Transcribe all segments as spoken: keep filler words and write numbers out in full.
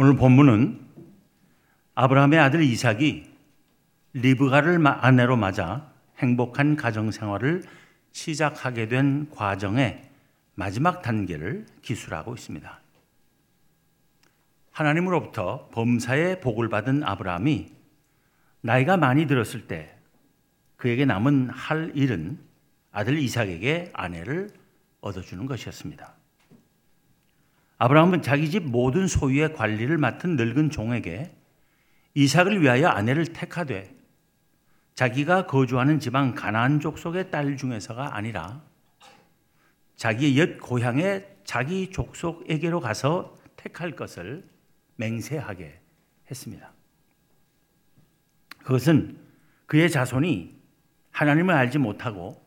오늘 본문은 아브라함의 아들 이삭이 리브가를 아내로 맞아 행복한 가정생활을 시작하게 된 과정의 마지막 단계를 기술하고 있습니다. 하나님으로부터 범사의 복을 받은 아브라함이 나이가 많이 들었을 때 그에게 남은 할 일은 아들 이삭에게 아내를 얻어주는 것이었습니다. 아브라함은 자기 집 모든 소유의 관리를 맡은 늙은 종에게 이삭을 위하여 아내를 택하되 자기가 거주하는 지방 가나안 족속의 딸 중에서가 아니라 자기의 옛 고향의 자기 족속에게로 가서 택할 것을 맹세하게 했습니다. 그것은 그의 자손이 하나님을 알지 못하고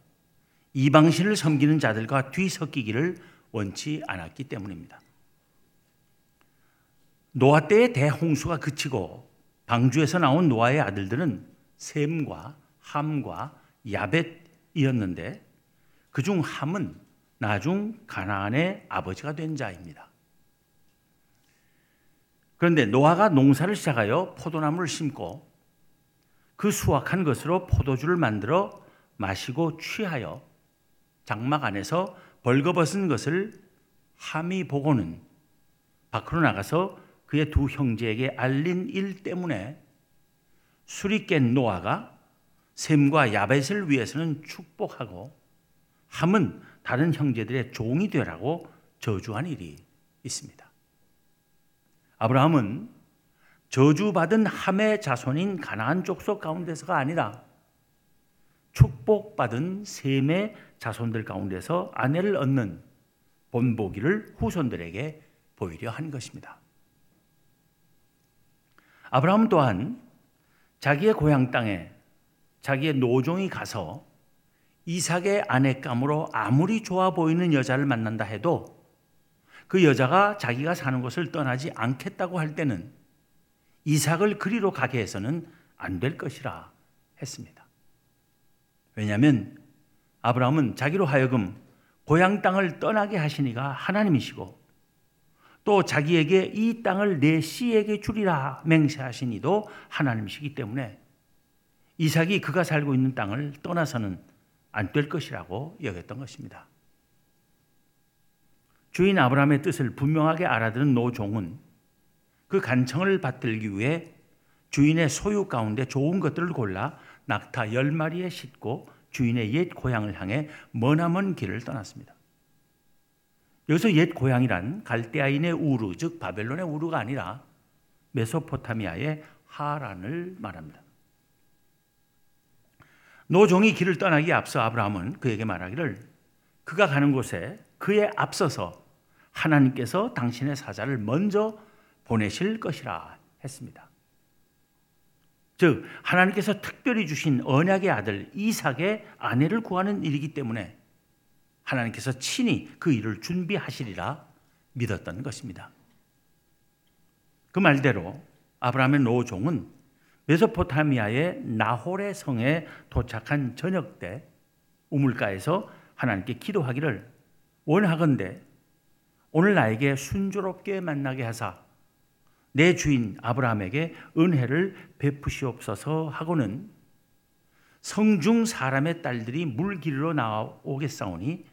이방신을 섬기는 자들과 뒤섞이기를 원치 않았기 때문입니다. 노아 때의 대홍수가 그치고 방주에서 나온 노아의 아들들은 셈과 함과 야벳이었는데 그중 함은 나중 가나안의 아버지가 된 자입니다. 그런데 노아가 농사를 시작하여 포도나무를 심고 그 수확한 것으로 포도주를 만들어 마시고 취하여 장막 안에서 벌거벗은 것을 함이 보고는 밖으로 나가서 그의 두 형제에게 알린 일 때문에 술이 깬 노아가 셈과 야벳을 위해서는 축복하고 함은 다른 형제들의 종이 되라고 저주한 일이 있습니다. 아브라함은 저주받은 함의 자손인 가나안 족속 가운데서가 아니라 축복받은 셈의 자손들 가운데서 아내를 얻는 본보기를 후손들에게 보이려 한 것입니다. 아브라함 또한 자기의 고향 땅에 자기의 노종이 가서 이삭의 아내감으로 아무리 좋아 보이는 여자를 만난다 해도 그 여자가 자기가 사는 곳을 떠나지 않겠다고 할 때는 이삭을 그리로 가게 해서는 안 될 것이라 했습니다. 왜냐하면 아브라함은 자기로 하여금 고향 땅을 떠나게 하시니가 하나님이시고 또 자기에게 이 땅을 내 씨에게 주리라 맹세하신 이도 하나님이시기 때문에 이삭이 그가 살고 있는 땅을 떠나서는 안 될 것이라고 여겼던 것입니다. 주인 아브라함의 뜻을 분명하게 알아들은 노종은 그 간청을 받들기 위해 주인의 소유 가운데 좋은 것들을 골라 낙타 열 마리에 싣고 주인의 옛 고향을 향해 머나먼 길을 떠났습니다. 여기서 옛 고향이란 갈대아인의 우루, 즉 바벨론의 우루가 아니라 메소포타미아의 하란을 말합니다. 노종이 길을 떠나기에 앞서 아브라함은 그에게 말하기를 그가 가는 곳에 그에 앞서서 하나님께서 당신의 사자를 먼저 보내실 것이라 했습니다. 즉 하나님께서 특별히 주신 언약의 아들 이삭의 아내를 구하는 일이기 때문에 하나님께서 친히 그 일을 준비하시리라 믿었던 것입니다. 그 말대로 아브라함의 노종은 메소포타미아의 나홀의 성에 도착한 저녁 때 우물가에서 하나님께 기도하기를 원하건대 오늘 나에게 순조롭게 만나게 하사 내 주인 아브라함에게 은혜를 베푸시옵소서 하고는 성중 사람의 딸들이 물길로 나오겠사오니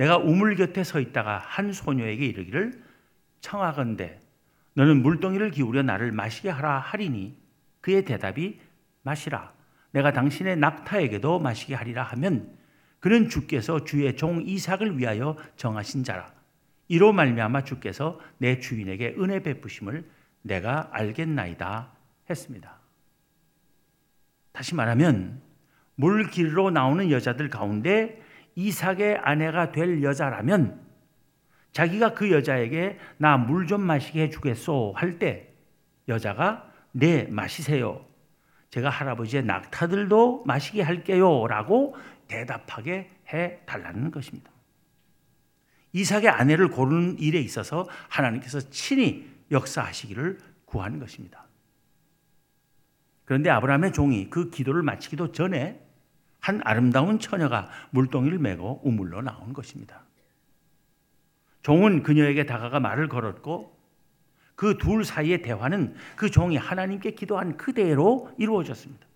내가 우물 곁에 서 있다가 한 소녀에게 이르기를 청하건대 너는 물동이를 기울여 나를 마시게 하라 하리니 그의 대답이 마시라 내가 당신의 낙타에게도 마시게 하리라 하면 그는 주께서 주의 종 이삭을 위하여 정하신 자라. 이로 말미암아 주께서 내 주인에게 은혜 베푸심을 내가 알겠나이다 했습니다. 다시 말하면 물길로 나오는 여자들 가운데 이삭의 아내가 될 여자라면 자기가 그 여자에게 나 물 좀 마시게 해주겠소 할 때 여자가 네 마시세요. 제가 할아버지의 낙타들도 마시게 할게요 라고 대답하게 해달라는 것입니다. 이삭의 아내를 고르는 일에 있어서 하나님께서 친히 역사하시기를 구하는 것입니다. 그런데 아브라함의 종이 그 기도를 마치기도 전에 한 아름다운 처녀가 물동이를 메고 우물로 나온 것입니다. 종은 그녀에게 다가가 말을 걸었고 그 둘 사이의 대화는 그 종이 하나님께 기도한 그대로 이루어졌습니다.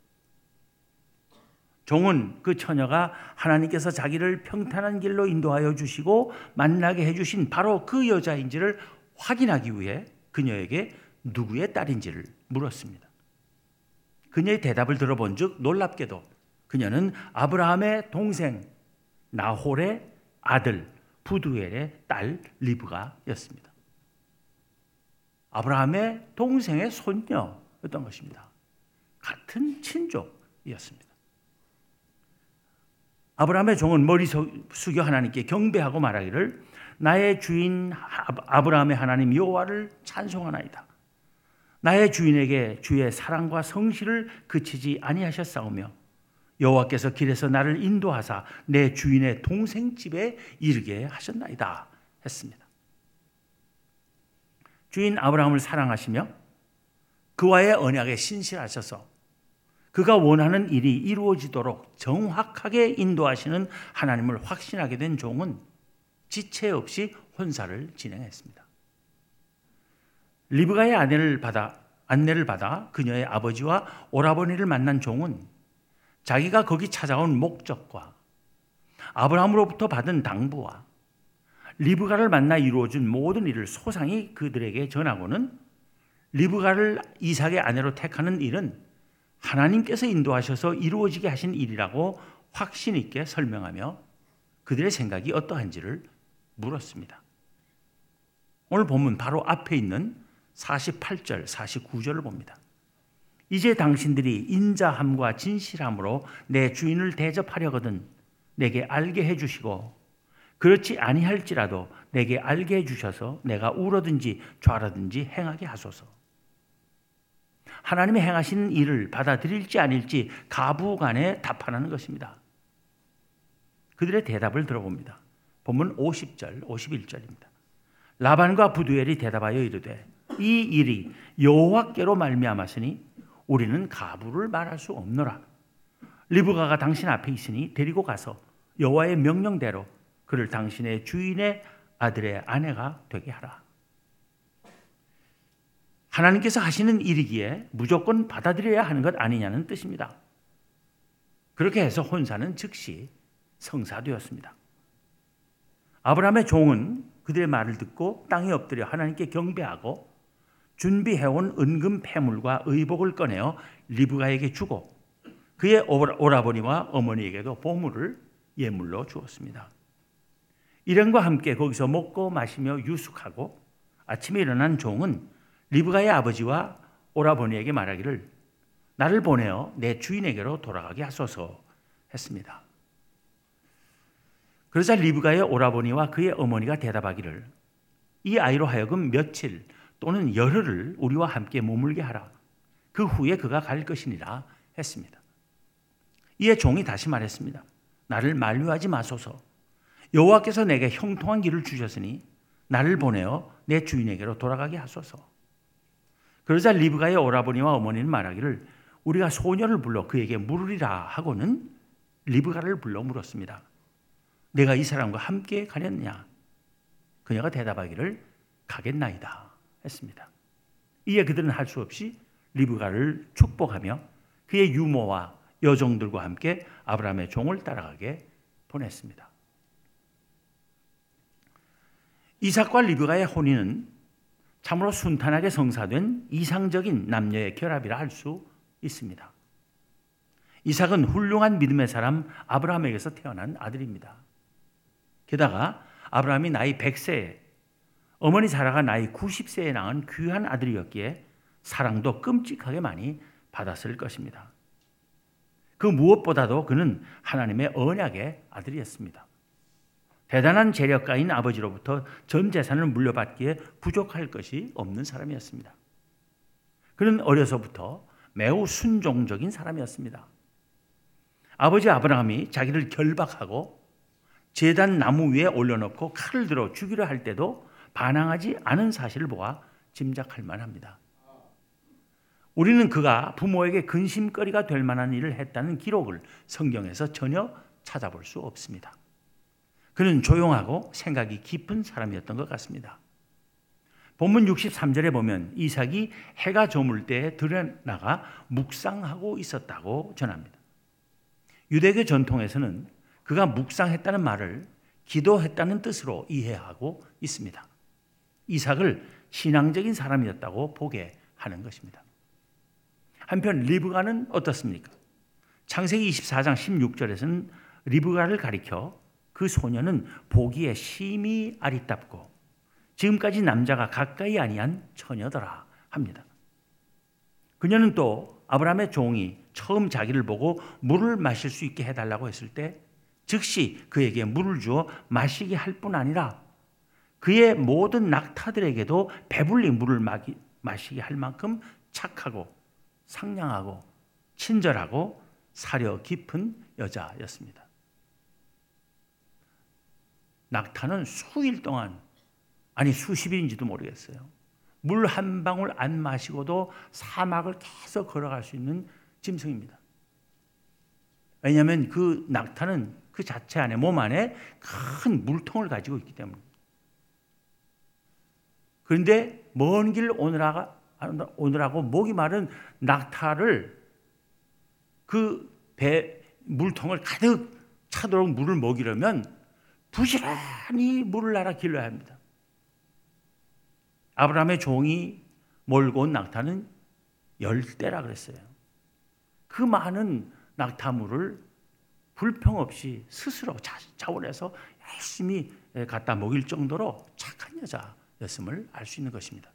종은 그 처녀가 하나님께서 자기를 평탄한 길로 인도하여 주시고 만나게 해주신 바로 그 여자인지를 확인하기 위해 그녀에게 누구의 딸인지를 물었습니다. 그녀의 대답을 들어본 즉 놀랍게도 그녀는 아브라함의 동생 나홀의 아들 부두엘의 딸 리브가였습니다. 아브라함의 동생의 손녀였던 것입니다. 같은 친족이었습니다. 아브라함의 종은 머리 숙여 하나님께 경배하고 말하기를 나의 주인 아브라함의 하나님 여호와를 찬송하나이다. 나의 주인에게 주의 사랑과 성실을 그치지 아니하셨사오며 여호와께서 길에서 나를 인도하사 내 주인의 동생 집에 이르게 하셨나이다 했습니다. 주인 아브라함을 사랑하시며 그와의 언약에 신실하셔서 그가 원하는 일이 이루어지도록 정확하게 인도하시는 하나님을 확신하게 된 종은 지체 없이 혼사를 진행했습니다. 리브가의 아내를 받아, 안내를 받아 그녀의 아버지와 오라버니를 만난 종은 자기가 거기 찾아온 목적과 아브라함으로부터 받은 당부와 리브가를 만나 이루어준 모든 일을 소상히 그들에게 전하고는 리브가를 이삭의 아내로 택하는 일은 하나님께서 인도하셔서 이루어지게 하신 일이라고 확신 있게 설명하며 그들의 생각이 어떠한지를 물었습니다. 오늘 본문 바로 앞에 있는 사십팔 절, 사십구 절을 봅니다. 이제 당신들이 인자함과 진실함으로 내 주인을 대접하려거든 내게 알게 해주시고 그렇지 아니할지라도 내게 알게 해주셔서 내가 우러든지 좌라든지 행하게 하소서. 하나님의 행하시는 일을 받아들일지 아닐지 가부간에 답하라는 것입니다. 그들의 대답을 들어봅니다. 본문 오십 절, 오십일 절입니다. 라반과 부두엘이 대답하여 이르되 이 일이 여호와께로 말미암았으니 우리는 가부를 말할 수 없노라. 리브가가 당신 앞에 있으니 데리고 가서 여호와의 명령대로 그를 당신의 주인의 아들의 아내가 되게 하라. 하나님께서 하시는 일이기에 무조건 받아들여야 하는 것 아니냐는 뜻입니다. 그렇게 해서 혼사는 즉시 성사되었습니다. 아브라함의 종은 그들의 말을 듣고 땅에 엎드려 하나님께 경배하고 준비해온 은금 폐물과 의복을 꺼내어 리브가에게 주고 그의 오라버니와 어머니에게도 보물을 예물로 주었습니다. 일행과 함께 거기서 먹고 마시며 유숙하고 아침에 일어난 종은 리브가의 아버지와 오라버니에게 말하기를 나를 보내어 내 주인에게로 돌아가게 하소서 했습니다. 그러자 리브가의 오라버니와 그의 어머니가 대답하기를 이 아이로 하여금 며칠 또는 열흘을 우리와 함께 머물게 하라. 그 후에 그가 갈 것이니라 했습니다. 이에 종이 다시 말했습니다. 나를 만류하지 마소서. 여호와께서 내게 형통한 길을 주셨으니 나를 보내어 내 주인에게로 돌아가게 하소서. 그러자 리브가의 오라버니와 어머니는 말하기를 우리가 소녀를 불러 그에게 물으리라 하고는 리브가를 불러 물었습니다. 내가 이 사람과 함께 가겠냐? 그녀가 대답하기를 가겠나이다 했습니다. 이에 그들은 할 수 없이 리브가를 축복하며 그의 유모와 여종들과 함께 아브라함의 종을 따라가게 보냈습니다. 이삭과 리브가의 혼인은 참으로 순탄하게 성사된 이상적인 남녀의 결합이라 할 수 있습니다. 이삭은 훌륭한 믿음의 사람 아브라함에게서 태어난 아들입니다. 게다가 아브라함이 나이 백 세에 어머니 사라가 나이 구십 세에 낳은 귀한 아들이었기에 사랑도 끔찍하게 많이 받았을 것입니다. 그 무엇보다도 그는 하나님의 언약의 아들이었습니다. 대단한 재력가인 아버지로부터 전 재산을 물려받기에 부족할 것이 없는 사람이었습니다. 그는 어려서부터 매우 순종적인 사람이었습니다. 아버지 아브라함이 자기를 결박하고 제단 나무 위에 올려놓고 칼을 들어 죽이려 할 때도 반항하지 않은 사실을 보아 짐작할 만합니다. 우리는 그가 부모에게 근심거리가 될 만한 일을 했다는 기록을 성경에서 전혀 찾아볼 수 없습니다. 그는 조용하고 생각이 깊은 사람이었던 것 같습니다. 본문 육십삼 절에 보면 이삭이 해가 저물 때 들여나가 묵상하고 있었다고 전합니다. 유대교 전통에서는 그가 묵상했다는 말을 기도했다는 뜻으로 이해하고 있습니다. 이삭을 신앙적인 사람이었다고 보게 하는 것입니다. 한편 리브가는 어떻습니까? 창세기 이십사 장 십육 절에서는 리브가를 가리켜 그 소녀는 보기에 심히 아리답고 지금까지 남자가 가까이 아니한 처녀더라 합니다. 그녀는 또 아브라함의 종이 처음 자기를 보고 물을 마실 수 있게 해달라고 했을 때 즉시 그에게 물을 주어 마시게 할 뿐 아니라 그의 모든 낙타들에게도 배불리 물을 마기, 마시게 할 만큼 착하고 상냥하고 친절하고 사려 깊은 여자였습니다. 낙타는 수일 동안 아니 수십일인지도 모르겠어요. 물 한 방울 안 마시고도 사막을 계속 걸어갈 수 있는 짐승입니다. 왜냐하면 그 낙타는 그 자체 안에 몸 안에 큰 물통을 가지고 있기 때문입니다. 그런데 먼 길 오느라, 오느라고 목이 마른 낙타를 그 배 물통을 가득 차도록 물을 먹이려면 부지런히 물을 날아 길러야 합니다. 아브라함의 종이 몰고 온 낙타는 열대라 그랬어요. 그 많은 낙타물을 불평 없이 스스로 자원해서 열심히 갖다 먹일 정도로 착한 여자였음을 알 수 있는 것입니다.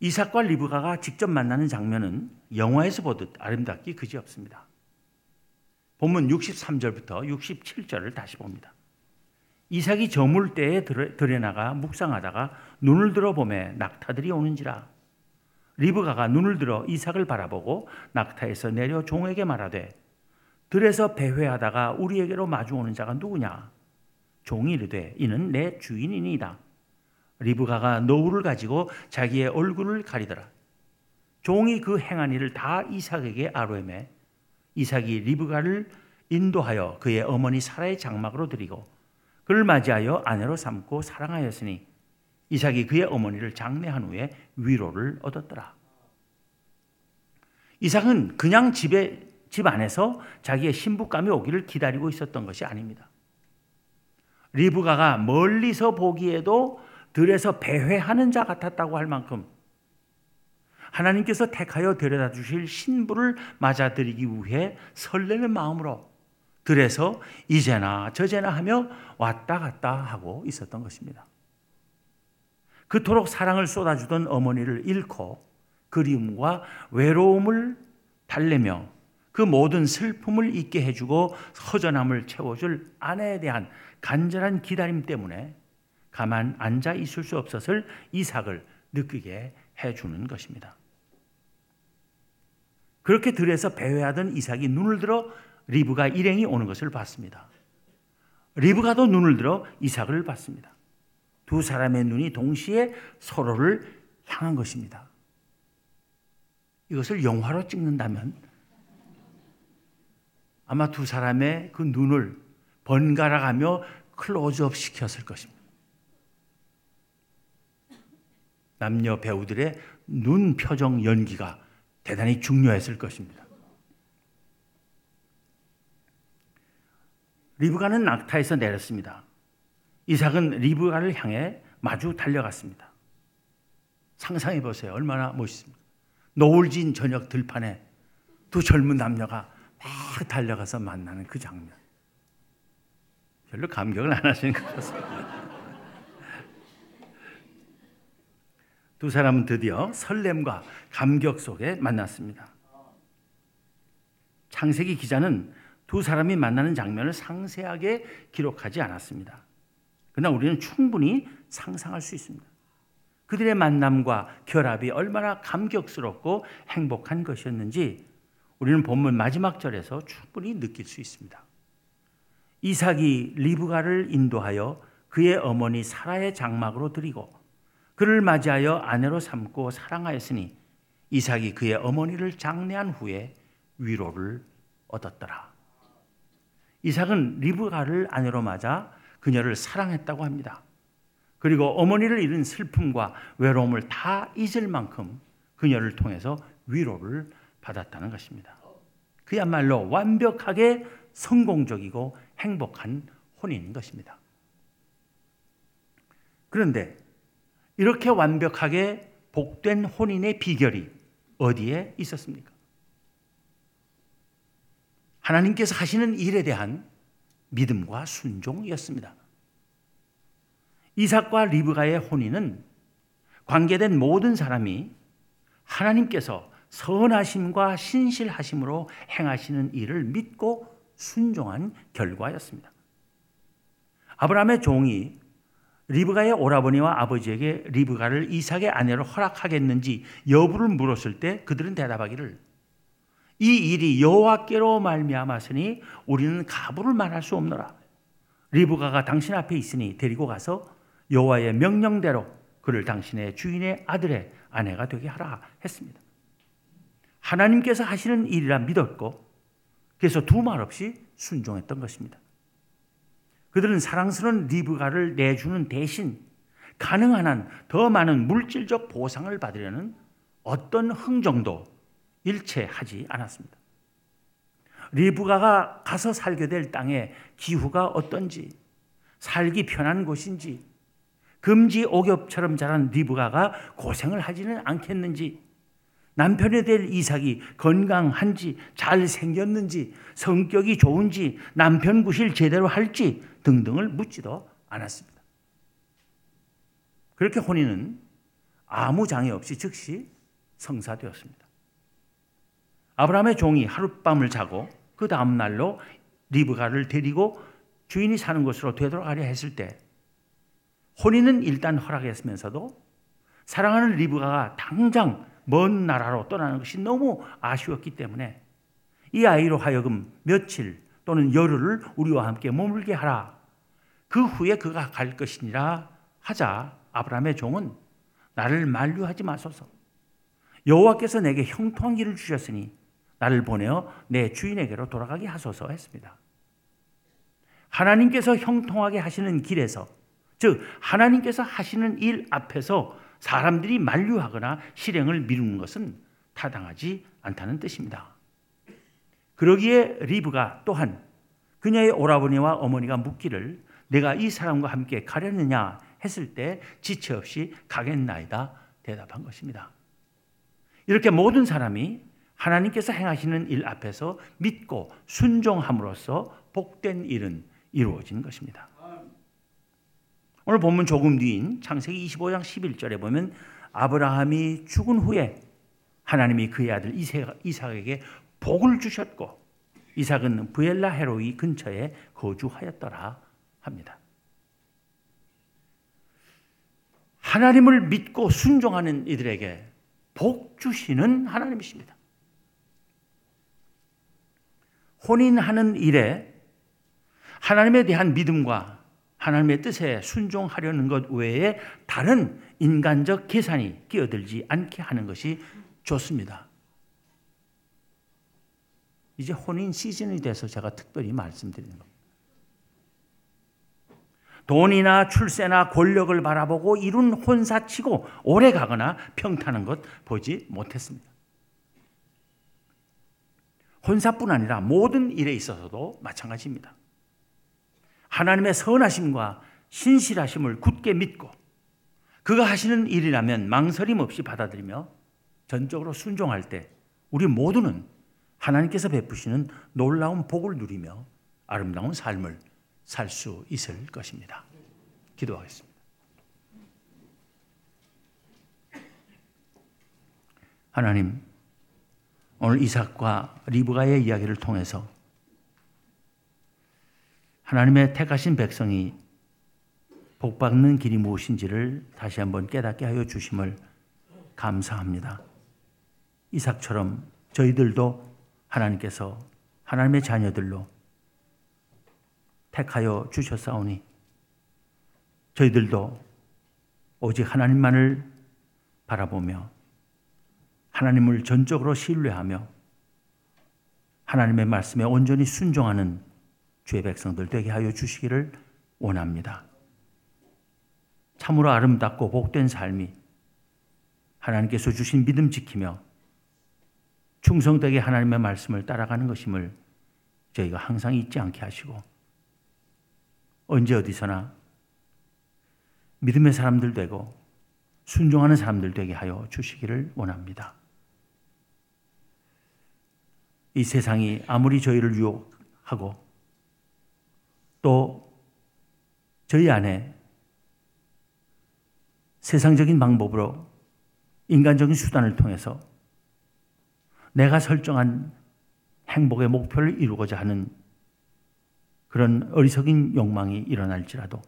이삭과 리브가가 직접 만나는 장면은 영화에서 보듯 아름답기 그지없습니다. 본문 육십삼 절부터 육십칠 절을 다시 봅니다. 이삭이 저물 때에 들여나가 묵상하다가 눈을 들어보매 낙타들이 오는지라. 리브가가 눈을 들어 이삭을 바라보고 낙타에서 내려 종에게 말하되 들에서 배회하다가 우리에게로 마주오는 자가 누구냐? 종이 이르되 이는 내 주인이니이다. 리브가가 노울을 가지고 자기의 얼굴을 가리더라. 종이 그 행한 일을 다 이삭에게 아뢰매 이삭이 리브가를 인도하여 그의 어머니 사라의 장막으로 들이고 그를 맞이하여 아내로 삼고 사랑하였으니 이삭이 그의 어머니를 장례한 후에 위로를 얻었더라. 이삭은 그냥 집에, 집 안에서 자기의 신부감이 오기를 기다리고 있었던 것이 아닙니다. 리브가가 멀리서 보기에도 들에서 배회하는 자 같았다고 할 만큼 하나님께서 택하여 데려다 주실 신부를 맞아들이기 위해 설레는 마음으로 들에서 이제나 저제나 하며 왔다 갔다 하고 있었던 것입니다. 그토록 사랑을 쏟아주던 어머니를 잃고 그리움과 외로움을 달래며 그 모든 슬픔을 잊게 해주고 허전함을 채워줄 아내에 대한 간절한 기다림 때문에 가만 앉아 있을 수 없었을 이삭을 느끼게 해주는 것입니다. 그렇게 들에서 배회하던 이삭이 눈을 들어 리브가 일행이 오는 것을 봤습니다. 리브가도 눈을 들어 이삭을 봤습니다. 두 사람의 눈이 동시에 서로를 향한 것입니다. 이것을 영화로 찍는다면 아마 두 사람의 그 눈을 번갈아가며 클로즈업 시켰을 것입니다. 남녀 배우들의 눈 표정 연기가 대단히 중요했을 것입니다. 리브가는 낙타에서 내렸습니다. 이삭은 리브가를 향해 마주 달려갔습니다. 상상해 보세요. 얼마나 멋있습니까? 노을진 저녁 들판에 두 젊은 남녀가 막 달려가서 만나는 그 장면. 별로 감격을 안 하시는 것 같습니다. 두 사람은 드디어 설렘과 감격 속에 만났습니다. 창세기 기자는 두 사람이 만나는 장면을 상세하게 기록하지 않았습니다. 그러나 우리는 충분히 상상할 수 있습니다. 그들의 만남과 결합이 얼마나 감격스럽고 행복한 것이었는지 우리는 본문 마지막 절에서 충분히 느낄 수 있습니다. 이삭이 리브가를 인도하여 그의 어머니 사라의 장막으로 들이고 그를 맞이하여 아내로 삼고 사랑하였으니 이삭이 그의 어머니를 장례한 후에 위로를 얻었더라. 이삭은 리브가를 아내로 맞아 그녀를 사랑했다고 합니다. 그리고 어머니를 잃은 슬픔과 외로움을 다 잊을 만큼 그녀를 통해서 위로를 받았다는 것입니다. 그야말로 완벽하게 성공적이고 행복한 혼인인 것입니다. 그런데 이렇게 완벽하게 복된 혼인의 비결이 어디에 있었습니까? 하나님께서 하시는 일에 대한 믿음과 순종이었습니다. 이삭과 리브가의 혼인은 관계된 모든 사람이 하나님께서 선하심과 신실하심으로 행하시는 일을 믿고 순종한 결과였습니다. 아브라함의 종이 리브가의 오라버니와 아버지에게 리브가를 이삭의 아내로 허락하겠는지 여부를 물었을 때 그들은 대답하기를, 이 일이 여호와께로 말미암았으니 우리는 가부를 말할 수 없노라. 리브가가 당신 앞에 있으니 데리고 가서 여호와의 명령대로 그를 당신의 주인의 아들의 아내가 되게 하라 했습니다. 하나님께서 하시는 일이라 믿었고 그래서 두말 없이 순종했던 것입니다. 그들은 사랑스러운 리브가를 내주는 대신 가능한 한 더 많은 물질적 보상을 받으려는 어떤 흥정도 일체하지 않았습니다. 리브가가 가서 살게 될 땅의 기후가 어떤지, 살기 편한 곳인지, 금지 옥엽처럼 자란 리브가가 고생을 하지는 않겠는지, 남편이 될 이삭이 건강한지, 잘생겼는지, 성격이 좋은지, 남편 구실 제대로 할지 등등을 묻지도 않았습니다. 그렇게 혼인은 아무 장애 없이 즉시 성사되었습니다. 아브라함의 종이 하룻밤을 자고 그 다음 날로 리브가를 데리고 주인이 사는 곳으로 되돌아가려 했을 때 혼인은 일단 허락했으면서도 사랑하는 리브가가 당장 먼 나라로 떠나는 것이 너무 아쉬웠기 때문에 이 아이로 하여금 며칠 또는 열흘을 우리와 함께 머물게 하라. 그 후에 그가 갈 것이니라 하자 아브라함의 종은 나를 만류하지 마소서. 여호와께서 내게 형통한 길을 주셨으니 나를 보내어 내 주인에게로 돌아가게 하소서 했습니다. 하나님께서 형통하게 하시는 길에서, 즉 하나님께서 하시는 일 앞에서 사람들이 만류하거나 실행을 미루는 것은 타당하지 않다는 뜻입니다. 그러기에 리브가 또한 그녀의 오라버니와 어머니가 묻기를 내가 이 사람과 함께 가려느냐 했을 때 지체 없이 가겠나이다 대답한 것입니다. 이렇게 모든 사람이 하나님께서 행하시는 일 앞에서 믿고 순종함으로써 복된 일은 이루어진 것입니다. 오늘 본문 조금 뒤인 창세기 이십오 장 십일 절에 보면 아브라함이 죽은 후에 하나님이 그의 아들 이삭에게 복을 주셨고 이삭은 브엘라헤로이 근처에 거주하였더라 합니다. 하나님을 믿고 순종하는 이들에게 복 주시는 하나님이십니다. 혼인하는 일에 하나님에 대한 믿음과 하나님의 뜻에 순종하려는 것 외에 다른 인간적 계산이 끼어들지 않게 하는 것이 좋습니다. 이제 혼인 시즌이 돼서 제가 특별히 말씀드리는 겁니다. 돈이나 출세나 권력을 바라보고 이룬 혼사치고 오래 가거나 평탄한 것 보지 못했습니다. 혼사뿐 아니라 모든 일에 있어서도 마찬가지입니다. 하나님의 선하심과 신실하심을 굳게 믿고 그가 하시는 일이라면 망설임 없이 받아들이며 전적으로 순종할 때 우리 모두는 하나님께서 베푸시는 놀라운 복을 누리며 아름다운 삶을 살 수 있을 것입니다. 기도하겠습니다. 하나님, 오늘 이삭과 리브가의 이야기를 통해서 하나님의 택하신 백성이 복받는 길이 무엇인지를 다시 한번 깨닫게 하여 주심을 감사합니다. 이삭처럼 저희들도 하나님께서 하나님의 자녀들로 택하여 주셨사오니 저희들도 오직 하나님만을 바라보며 하나님을 전적으로 신뢰하며 하나님의 말씀에 온전히 순종하는 주의 백성들 되게 하여 주시기를 원합니다. 참으로 아름답고 복된 삶이 하나님께서 주신 믿음 지키며 충성되게 하나님의 말씀을 따라가는 것임을 저희가 항상 잊지 않게 하시고, 언제 어디서나 믿음의 사람들 되고 순종하는 사람들 되게 하여 주시기를 원합니다. 이 세상이 아무리 저희를 유혹하고 또 저희 안에 세상적인 방법으로 인간적인 수단을 통해서 내가 설정한 행복의 목표를 이루고자 하는 그런 어리석은 욕망이 일어날지라도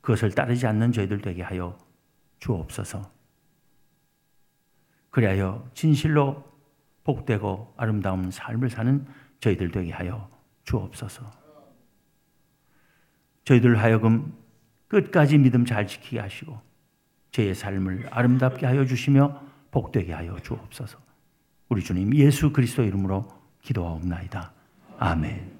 그것을 따르지 않는 저희들 되게 하여 주옵소서. 그리하여 진실로 복되고 아름다운 삶을 사는 저희들 되게 하여 주옵소서. 저희들 하여금 끝까지 믿음 잘 지키게 하시고 저의 삶을 아름답게 하여 주시며 복되게 하여 주옵소서. 우리 주님 예수 그리스도 이름으로 기도하옵나이다. 아멘.